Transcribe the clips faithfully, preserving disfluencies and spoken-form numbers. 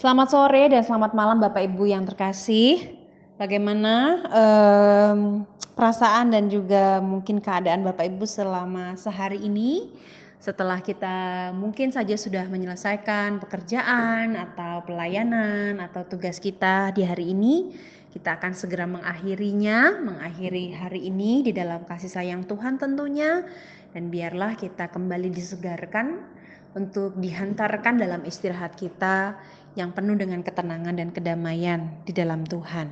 Selamat sore dan selamat malam Bapak Ibu yang terkasih. Bagaimana um, perasaan dan juga mungkin keadaan Bapak Ibu selama sehari ini setelah kita mungkin saja sudah menyelesaikan pekerjaan atau pelayanan atau tugas kita di hari ini. Kita akan segera mengakhirinya, mengakhiri hari ini di dalam kasih sayang Tuhan tentunya, dan biarlah kita kembali disegarkan untuk dihantarkan dalam istirahat kita yang penuh dengan ketenangan dan kedamaian di dalam Tuhan.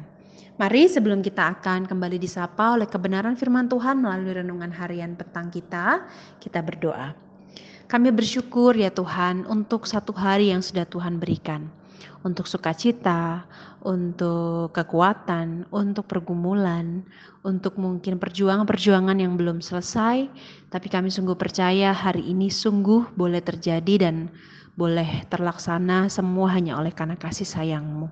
Mari sebelum kita akan kembali disapa oleh kebenaran firman Tuhan melalui renungan harian petang kita, kita berdoa. Kami bersyukur ya Tuhan untuk satu hari yang sudah Tuhan berikan. Untuk sukacita, untuk kekuatan, untuk pergumulan, untuk mungkin perjuangan-perjuangan yang belum selesai. Tapi kami sungguh percaya hari ini sungguh boleh terjadi dan boleh terlaksana semua hanya oleh karena kasih sayang-Mu.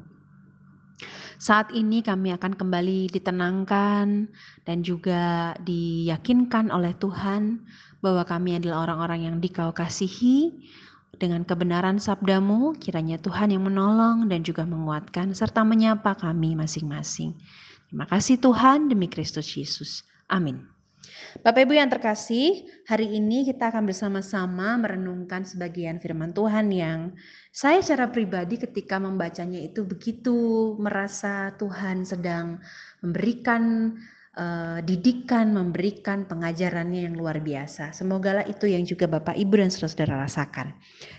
Saat ini kami akan kembali ditenangkan dan juga diyakinkan oleh Tuhan bahwa kami adalah orang-orang yang Dikau kasihi. Dengan kebenaran sabdamu, kiranya Tuhan yang menolong dan juga menguatkan serta menyapa kami masing-masing. Terima kasih Tuhan, demi Kristus Yesus. Amin. Bapak Ibu yang terkasih, hari ini kita akan bersama-sama merenungkan sebagian firman Tuhan yang saya secara pribadi ketika membacanya itu begitu merasa Tuhan sedang memberikan eh, didikan, memberikan pengajarannya yang luar biasa. Semogalah itu yang juga Bapak Ibu dan saudara-saudara rasakan.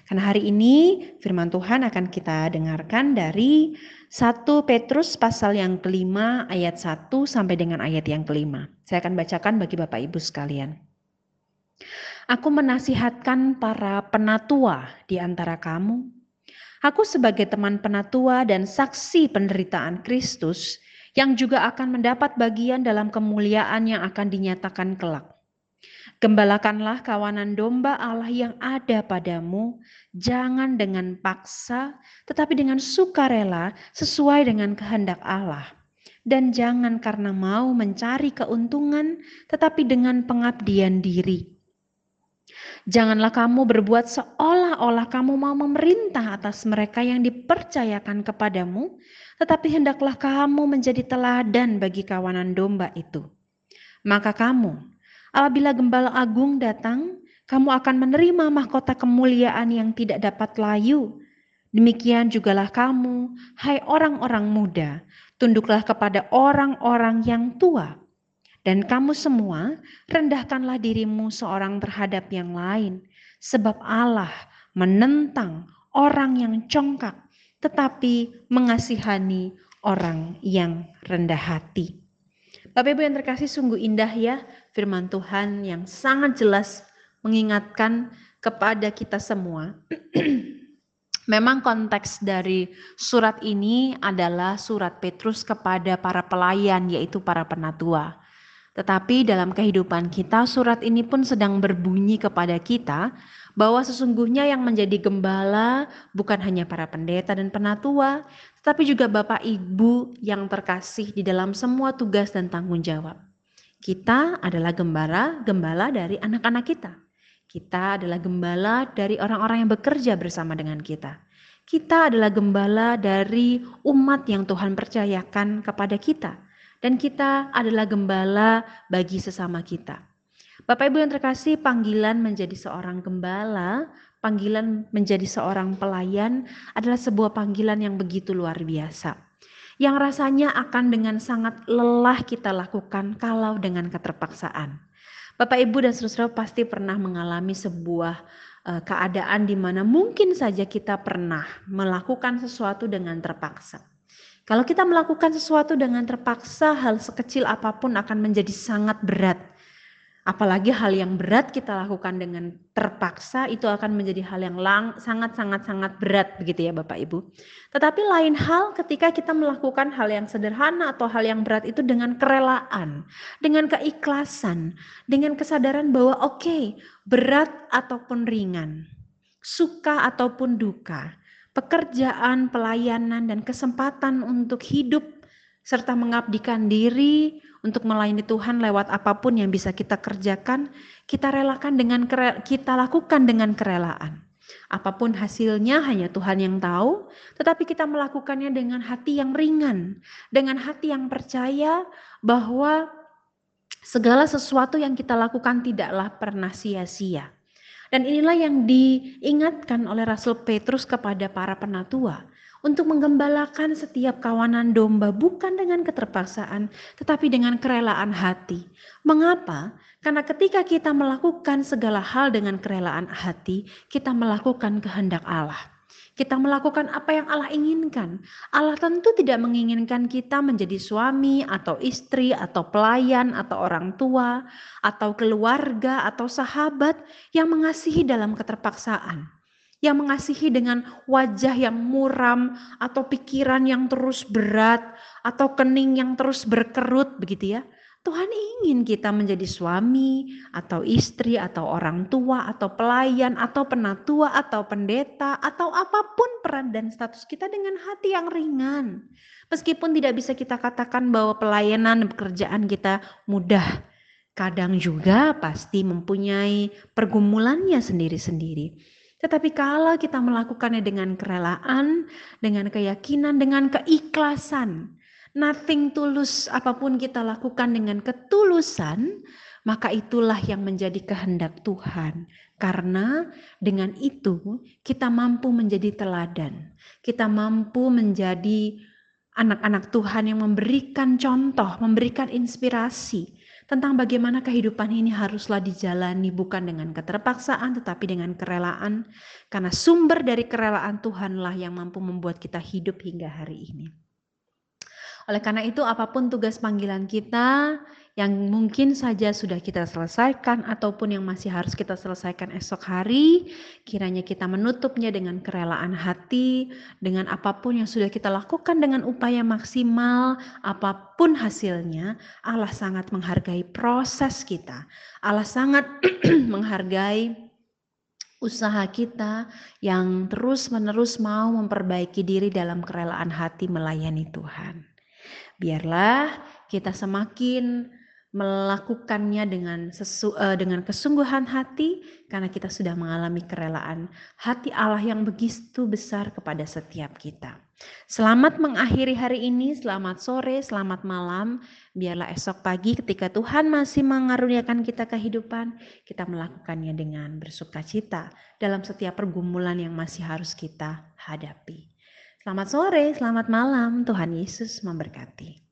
Karena hari ini firman Tuhan akan kita dengarkan dari satu Petrus pasal yang kelima ayat satu sampai dengan ayat yang kelima. Saya akan bacakan bagi Bapak Ibu sekalian. Aku menasihatkan para penatua di antara kamu. Aku sebagai teman penatua dan saksi penderitaan Kristus yang juga akan mendapat bagian dalam kemuliaan yang akan dinyatakan kelak. Gembalakanlah kawanan domba Allah yang ada padamu, jangan dengan paksa, tetapi dengan sukarela sesuai dengan kehendak Allah. Dan jangan karena mau mencari keuntungan, tetapi dengan pengabdian diri. Janganlah kamu berbuat seolah-olah kamu mau memerintah atas mereka yang dipercayakan kepadamu, tetapi hendaklah kamu menjadi teladan bagi kawanan domba itu. Maka kamu, apabila Gembala Agung datang, kamu akan menerima mahkota kemuliaan yang tidak dapat layu. Demikian jugalah kamu, hai orang-orang muda, tunduklah kepada orang-orang yang tua. Dan kamu semua, rendahkanlah dirimu seorang terhadap yang lain, sebab Allah menentang orang yang congkak, tetapi mengasihani orang yang rendah hati. Bapak Ibu yang terkasih, sungguh indah ya firman Tuhan yang sangat jelas mengingatkan kepada kita semua. Memang konteks dari surat ini adalah surat Petrus kepada para pelayan, yaitu para penatua. Tetapi dalam kehidupan kita, surat ini pun sedang berbunyi kepada kita bahwa sesungguhnya yang menjadi gembala bukan hanya para pendeta dan penatua, tetapi juga Bapak Ibu yang terkasih di dalam semua tugas dan tanggung jawab. Kita adalah gembala, gembala dari anak-anak kita. Kita adalah gembala dari orang-orang yang bekerja bersama dengan kita. Kita adalah gembala dari umat yang Tuhan percayakan kepada kita. Dan kita adalah gembala bagi sesama kita. Bapak Ibu yang terkasih, panggilan menjadi seorang gembala, panggilan menjadi seorang pelayan adalah sebuah panggilan yang begitu luar biasa. Yang rasanya akan dengan sangat lelah kita lakukan kalau dengan keterpaksaan. Bapak Ibu dan saudara pasti pernah mengalami sebuah uh, keadaan di mana mungkin saja kita pernah melakukan sesuatu dengan terpaksa. Kalau kita melakukan sesuatu dengan terpaksa, hal sekecil apapun akan menjadi sangat berat. Apalagi hal yang berat kita lakukan dengan terpaksa itu akan menjadi hal yang sangat-sangat-sangat berat, begitu ya Bapak Ibu. Tetapi lain hal ketika kita melakukan hal yang sederhana atau hal yang berat itu dengan kerelaan, dengan keikhlasan, dengan kesadaran bahwa oke, berat ataupun ringan, suka ataupun duka, pekerjaan, pelayanan, dan kesempatan untuk hidup serta mengabdikan diri untuk melayani Tuhan lewat apapun yang bisa kita kerjakan, kita relakan dengan kita lakukan dengan kerelaan. Apapun hasilnya hanya Tuhan yang tahu, tetapi kita melakukannya dengan hati yang ringan, dengan hati yang percaya bahwa segala sesuatu yang kita lakukan tidaklah pernah sia-sia. Dan inilah yang diingatkan oleh Rasul Petrus kepada para penatua untuk menggembalakan setiap kawanan domba bukan dengan keterpaksaan tetapi dengan kerelaan hati. Mengapa? Karena ketika kita melakukan segala hal dengan kerelaan hati, kita melakukan kehendak Allah. Kita melakukan apa yang Allah inginkan. Allah tentu tidak menginginkan kita menjadi suami atau istri atau pelayan atau orang tua atau keluarga atau sahabat yang mengasihi dalam keterpaksaan. Yang mengasihi dengan wajah yang muram atau pikiran yang terus berat atau kening yang terus berkerut begitu ya. Tuhan ingin kita menjadi suami atau istri atau orang tua atau pelayan atau penatua atau pendeta atau apapun peran dan status kita dengan hati yang ringan. Meskipun tidak bisa kita katakan bahwa pelayanan dan pekerjaan kita mudah. Kadang juga pasti mempunyai pergumulannya sendiri-sendiri. Tetapi kalau kita melakukannya dengan kerelaan, dengan keyakinan, dengan keikhlasan. Nothing tulus, apapun kita lakukan dengan ketulusan, maka itulah yang menjadi kehendak Tuhan. Karena dengan itu kita mampu menjadi teladan. Kita mampu menjadi anak-anak Tuhan yang memberikan contoh, memberikan inspirasi tentang bagaimana kehidupan ini haruslah dijalani bukan dengan keterpaksaan tetapi dengan kerelaan. Karena sumber dari kerelaan Tuhanlah yang mampu membuat kita hidup hingga hari ini. Oleh karena itu apapun tugas panggilan kita yang mungkin saja sudah kita selesaikan ataupun yang masih harus kita selesaikan esok hari, kiranya kita menutupnya dengan kerelaan hati, dengan apapun yang sudah kita lakukan dengan upaya maksimal, apapun hasilnya, Allah sangat menghargai proses kita. Allah sangat menghargai usaha kita yang terus-menerus mau memperbaiki diri dalam kerelaan hati melayani Tuhan. Biarlah kita semakin melakukannya dengan sesu, uh, dengan kesungguhan hati karena kita sudah mengalami kerelaan hati Allah yang begitu besar kepada setiap kita. Selamat mengakhiri hari ini, selamat sore, selamat malam. Biarlah esok pagi ketika Tuhan masih mengaruniakan kita kehidupan, kita melakukannya dengan bersukacita dalam setiap pergumulan yang masih harus kita hadapi. Selamat sore, selamat malam. Tuhan Yesus memberkati.